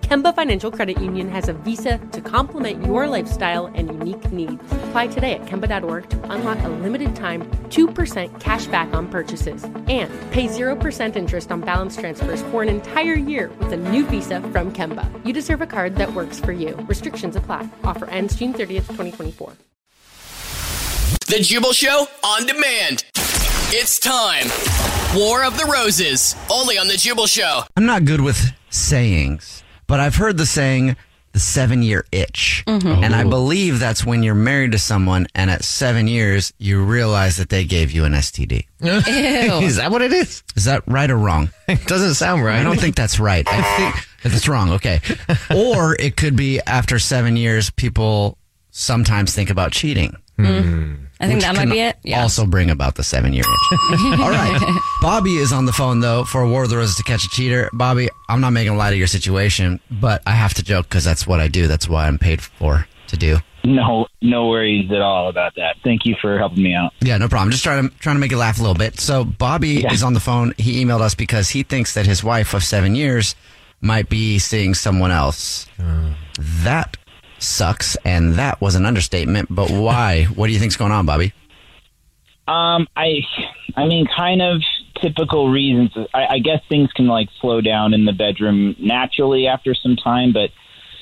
Kemba Financial Credit Union has a visa to complement your lifestyle and unique needs. Apply today at Kemba.org to unlock a limited-time 2% cashback on purchases and pay 0% interest on balance transfers for an entire year with a new visa from Kemba. You deserve a card that works for you. Restrictions apply. Offer ends June 30th, 2024. The Jubal Show on demand. It's time. War of the Roses, only on The Jubal Show. I'm not good with sayings, but I've heard the saying, the 7-year itch. Mm-hmm. Oh. And I believe that's when you're married to someone and at 7 years, you realize that they gave you an STD. Is that what it is? Is that right or wrong? It doesn't sound right. I don't think that's right. I think that's wrong. Okay. Or it could be after 7 years, people sometimes think about cheating. Mm-hmm. I think that might be it. Yeah. Also bring about the 7-year itch. All right. Bobby is on the phone, though, for War of the Roses to catch a cheater. Bobby, I'm not making a light of your situation, but I have to joke because that's what I do. That's why I'm paid for to do. No worries at all about that. Thank you for helping me out. Yeah, no problem. Just trying to make you laugh a little bit. So Bobby is on the phone. He emailed us because he thinks that his wife of 7 years might be seeing someone else. That sucks, and that was an understatement, but why? What do you think's going on, Bobby? I mean, kind of typical reasons. I guess things can, like, slow down in the bedroom naturally after some time, but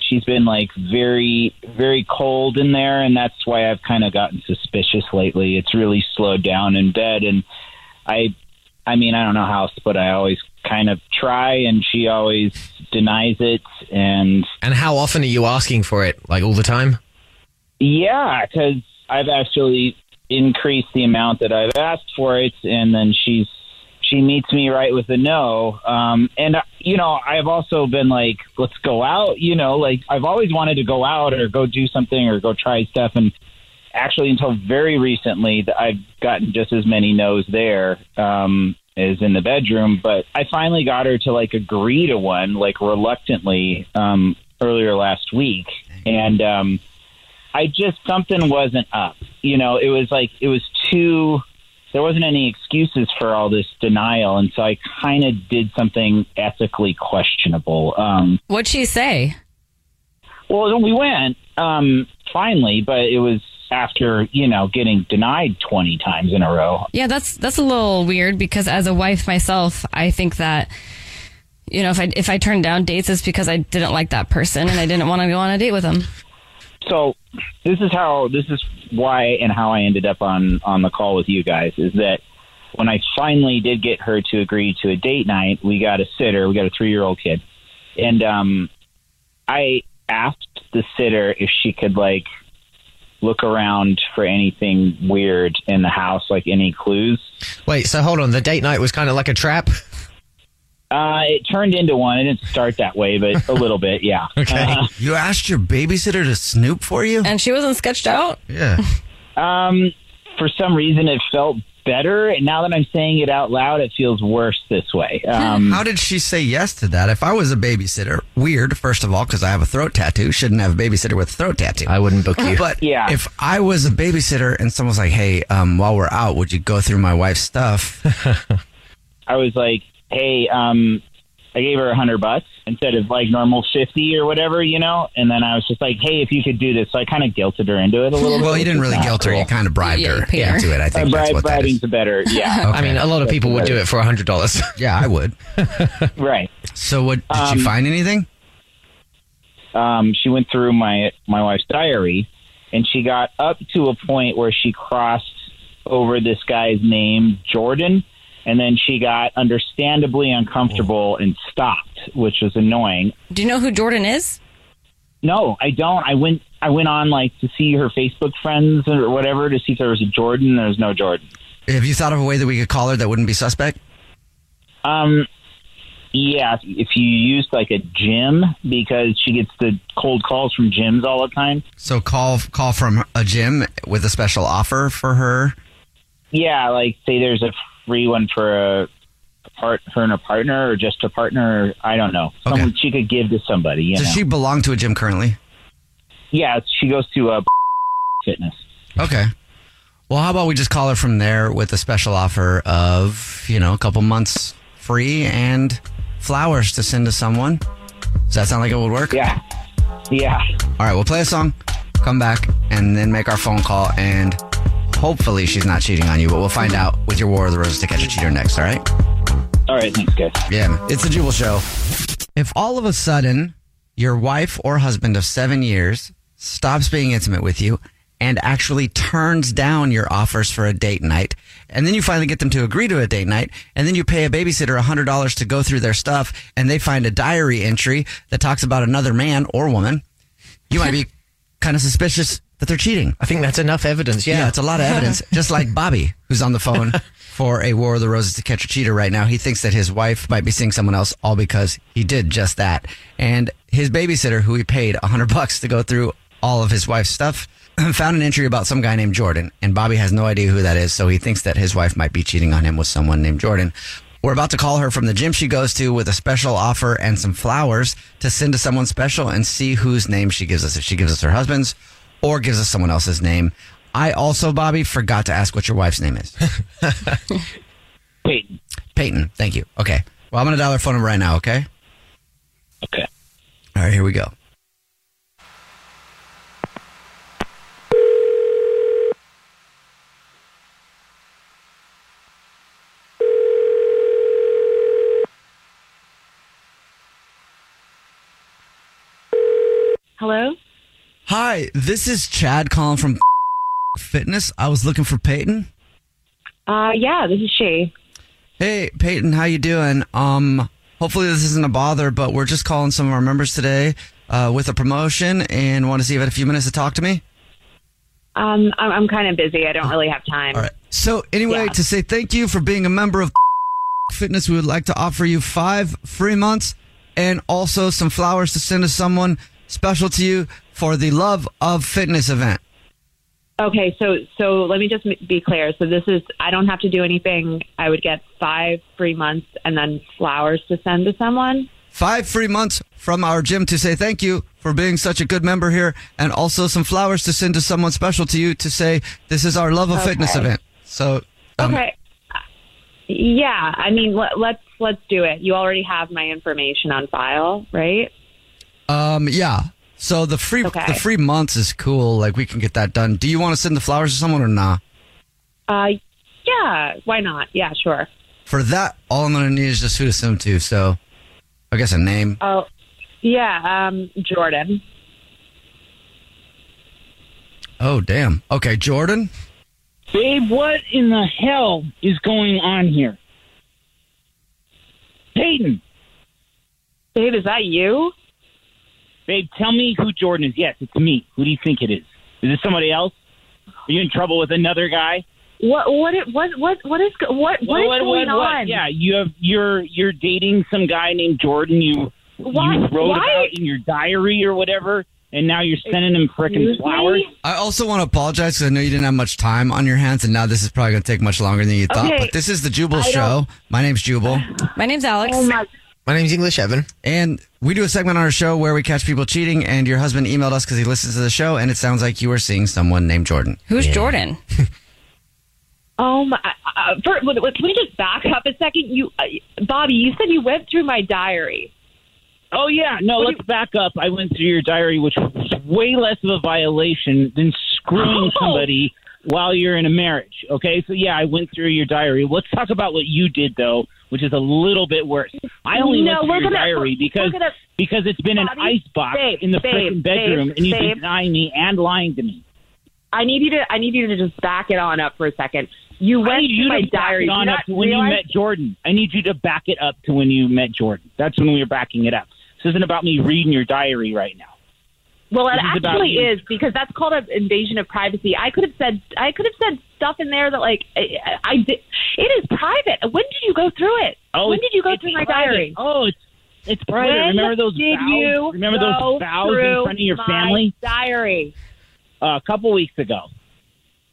she's been, like, very, very cold in there, and that's why I've kind of gotten suspicious lately. It's really slowed down in bed, and I mean, I don't know how, but I always kind of try, and she always denies it. And how often are you asking for it? Like, all the time? Yeah, because I've actually increased the amount that I've asked for it, and then she meets me right with a no. And, you know, I've also been like, let's go out, you know, like, I've always wanted to go out or go do something or go try stuff, and actually, until very recently, I've gotten just as many no's there as in the bedroom. But I finally got her to, like, agree to one, like, reluctantly earlier last week. And something wasn't up. You know, it was like there wasn't any excuses for all this denial. And so I kind of did something ethically questionable. What'd she say? Well, we went finally, but it was after, you know, getting denied 20 times in a row. Yeah, that's a little weird, because as a wife myself, I think that, you know, if I turn down dates, it's because I didn't like that person and I didn't want to go on a date with them. So this is why I ended up on the call with you guys, is that when I finally did get her to agree to a date night, we got a sitter, we got a 3-year-old kid. And I asked the sitter if she could, like, look around for anything weird in the house, like any clues. Wait, so hold on. The date night was kind of like a trap? It turned into one. It didn't start that way, but a little bit, yeah. Okay. You asked your babysitter to snoop for you? And she wasn't sketched out? Yeah. For some reason, it felt better, and now that I'm saying it out loud, it feels worse this way. How did she say yes to that? If I was a babysitter, weird, first of all, because I have a throat tattoo. Shouldn't have a babysitter with a throat tattoo. I wouldn't book you. But yeah, if I was a babysitter and someone's like, hey, while we're out, would you go through my wife's stuff? I was like, hey, I gave her $100 instead of like normal 50 or whatever, you know? And then I was just like, hey, if you could do this. So I kind of guilted her into it a little bit. Well, you didn't really guilt her. You kind of bribed her into it. I think that's what that is. Bribing's better, yeah. Okay. I mean, a lot of people would do it for $100. Yeah, I would. Right. So what, did you find anything? She went through my wife's diary, and she got up to a point where she crossed over this guy's name, Jordan. And then she got understandably uncomfortable and stopped, which was annoying. Do you know who Jordan is? No, I don't. I went on like to see her Facebook friends or whatever to see if there was a Jordan. There was no Jordan. Have you thought of a way that we could call her that wouldn't be suspect? Yeah, if you used like a gym, because she gets the cold calls from gyms all the time. So call from a gym with a special offer for her? Yeah, like say there's a free one for her and her partner, or just a partner. I don't know. Someone she could give to somebody. You know? Does she belong to a gym currently? Yeah, she goes to a fitness. Okay. Well, how about we just call her from there with a special offer of, you know, a couple months free and flowers to send to someone. Does that sound like it would work? Yeah. Yeah. All right, we'll play a song, come back, and then make our phone call, and hopefully she's not cheating on you, but we'll find out with your War of the Roses to catch a cheater next, all right? All right, thanks, guys. Yeah, it's the Jubal Show. If all of a sudden your wife or husband of 7 years stops being intimate with you and actually turns down your offers for a date night, and then you finally get them to agree to a date night, and then you pay a babysitter $100 to go through their stuff, and they find a diary entry that talks about another man or woman, you might be kind of suspicious that they're cheating. I think that's enough evidence. Yeah, it's a lot of evidence. Just like Bobby, who's on the phone for a War of the Roses to catch a cheater right now. He thinks that his wife might be seeing someone else all because he did just that. And his babysitter, who he paid $100 to go through all of his wife's stuff, found an entry about some guy named Jordan. And Bobby has no idea who that is, so he thinks that his wife might be cheating on him with someone named Jordan. We're about to call her from the gym she goes to with a special offer and some flowers to send to someone special and see whose name she gives us. If she gives us her husband's, or gives us someone else's name. I also, Bobby, forgot to ask what your wife's name is. Peyton. Peyton, thank you. Okay. Well, I'm going to dial her phone number right now, okay? Okay. All right, here we go. Hello? Hi, this is Chad calling from Fitness. I was looking for Peyton. Yeah, this is she. Hey, Peyton, how you doing? Hopefully this isn't a bother, but we're just calling some of our members today with a promotion and want to see if you had a few minutes to talk to me. I'm kind of busy. I don't really have time. All right. So anyway, to say thank you for being a member of Fitness, we would like to offer you 5 free months and also some flowers to send to someone special to you for the Love of Fitness event. Okay, so let me just be clear. So this is, I don't have to do anything. I would get 5 free months and then flowers to send to someone. 5 free months from our gym to say thank you for being such a good member here, and also some flowers to send to someone special to you to say this is our Love of Fitness event. So okay. Yeah, I mean, let's do it. You already have my information on file, right? Yeah. So the free months is cool. Like, we can get that done. Do you want to send the flowers to someone or not? Yeah. Why not? Yeah, sure. For that, all I'm going to need is just who to send them to. So I guess a name. Oh, yeah. Jordan. Oh, damn. Okay, Jordan. Babe, what in the hell is going on here? Peyton. Babe, is that you? Babe, tell me who Jordan is. Yes, it's me. Who do you think it is? Is it somebody else? Are you in trouble with another guy? What is going on? Yeah, you're dating some guy named Jordan. You wrote about in your diary or whatever, and now you're sending him frickin' flowers. I also want to apologize because I know you didn't have much time on your hands, and now this is probably going to take much longer than you thought. Okay. But this is the Jubal Show. My name's Jubal. My name's Alex. Oh my. My name's English Evan. And we do a segment on our show where we catch people cheating, and your husband emailed us because he listens to the show, and it sounds like you were seeing someone named Jordan. Who's Jordan? Can we just back up a second? Bobby, you said you went through my diary. Oh, yeah. No, let's back up. I went through your diary, which was way less of a violation than screwing somebody while you're in a marriage. Okay, so, yeah, I went through your diary. Let's talk about what you did, though, which is a little bit worse. I only went through your diary because it's been Bobby, an icebox in the freaking bedroom, and you've been denying me and lying to me. I need you to just back it on up for a second. You went through my diary. I need you to back it on up to when you met Jordan. I need you to back it up to when you met Jordan. That's when we were backing it up. This isn't about me reading your diary right now. Well, it actually is, because that's called an invasion of privacy. I could have said stuff in there that, like, I did. It is private. When did you go through it? Oh, when did you go through my diary? Oh, it's private. Remember those vows? Remember those vows in front of your family? Diary. A couple weeks ago.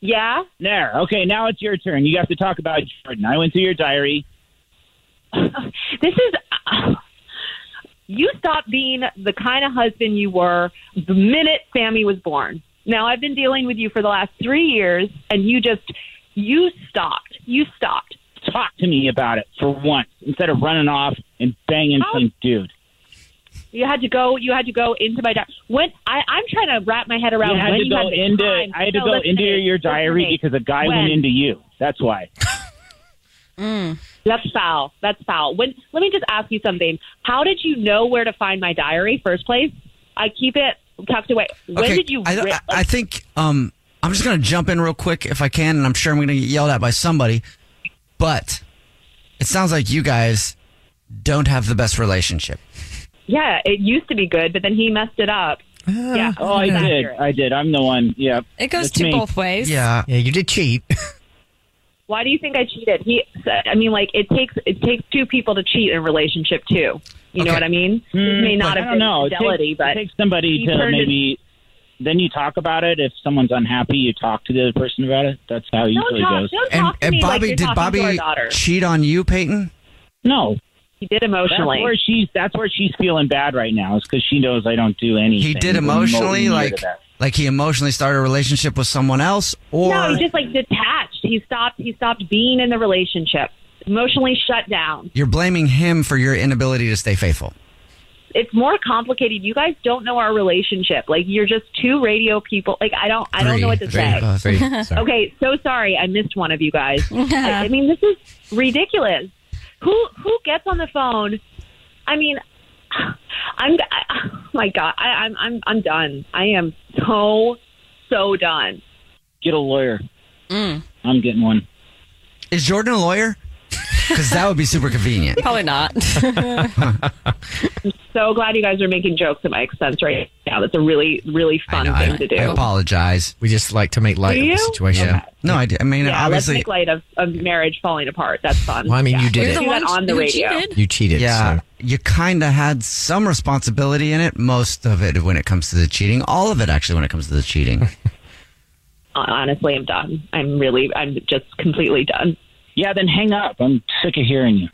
Yeah? There. Okay, now it's your turn. You have to talk about Jordan. I went through your diary. This is... you stopped being the kind of husband you were the minute Sammy was born. Now, I've been dealing with you for the last 3 years, and you stopped. Talk to me about it for once, instead of running off and banging some dude. You had to go into my diary. When I'm trying to wrap my head around when you had to go into. I had to go into your diary because a guy went into you. That's why. That's foul. Let me just ask you something. How did you know where to find my diary first place? I keep it tucked away. Did you? I think I'm just going to jump in real quick if I can, and I'm sure I'm going to get yelled at by somebody. But it sounds like you guys don't have the best relationship. Yeah, it used to be good, but then he messed it up. Yeah. Oh, I did. I'm the one. Yeah. It goes to both ways. Yeah. Yeah, you did cheat. Why do you think I cheated? It takes two people to cheat in a relationship too. You know what I mean? It may not have been fidelity, but it takes somebody to maybe. Then you talk about it. If someone's unhappy, you talk to the other person about it. That's how it usually goes. And Bobby, did Bobby cheat on you, Peyton? No, he did emotionally. That's where she's feeling bad right now, is because she knows I don't do anything. He did emotionally, like he emotionally started a relationship with someone else, or no, he just detached. He stopped being in the relationship. Emotionally shut down. You're blaming him for your inability to stay faithful. It's more complicated. You guys don't know our relationship. You're just two radio people. I don't know what to say. Okay, so sorry. I missed one of you guys. I mean, this is ridiculous. Who gets on the phone? I mean, oh my God, I'm done. I am so done. Get a lawyer. I'm getting one. Is Jordan a lawyer? Because that would be super convenient. Probably not. I'm so glad you guys are making jokes at my expense right now. That's a really, really fun thing to do. I apologize. We just like to make light of the situation. Okay. No, I do. I mean, obviously, let's make light of marriage falling apart. That's fun. Well, I mean, you did it. You did that on the radio. You cheated. Yeah, so. You kind of had some responsibility in it. Most of it when it comes to the cheating. All of it, actually, when it comes to the cheating. Honestly, I'm done. I'm just completely done. Yeah, then hang up. I'm sick of hearing you.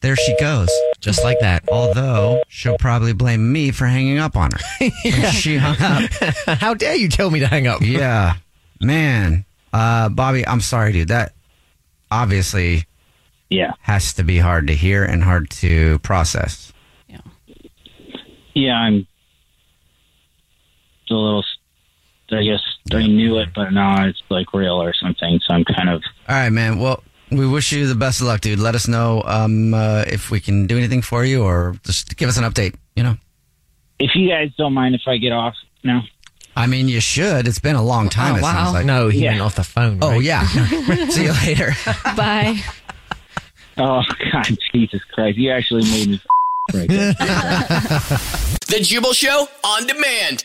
There she goes, just like that. Although, she'll probably blame me for hanging up on her. Yeah. She hung up. How dare you tell me to hang up? Yeah. Man. Bobby, I'm sorry, dude. That obviously has to be hard to hear and hard to process. Yeah. Yeah, I'm a little... I guess I knew it, but now it's real or something. So I'm kind of... All right, man. Well, we wish you the best of luck, dude. Let us know if we can do anything for you, or just give us an update, you know? If you guys don't mind if I get off now. I mean, you should. It's been a long time, it sounds like. No, he went off the phone. Right? Oh, yeah. See you later. Bye. Oh, God, Jesus Christ. You actually made me... Right. The Jubal Show on demand.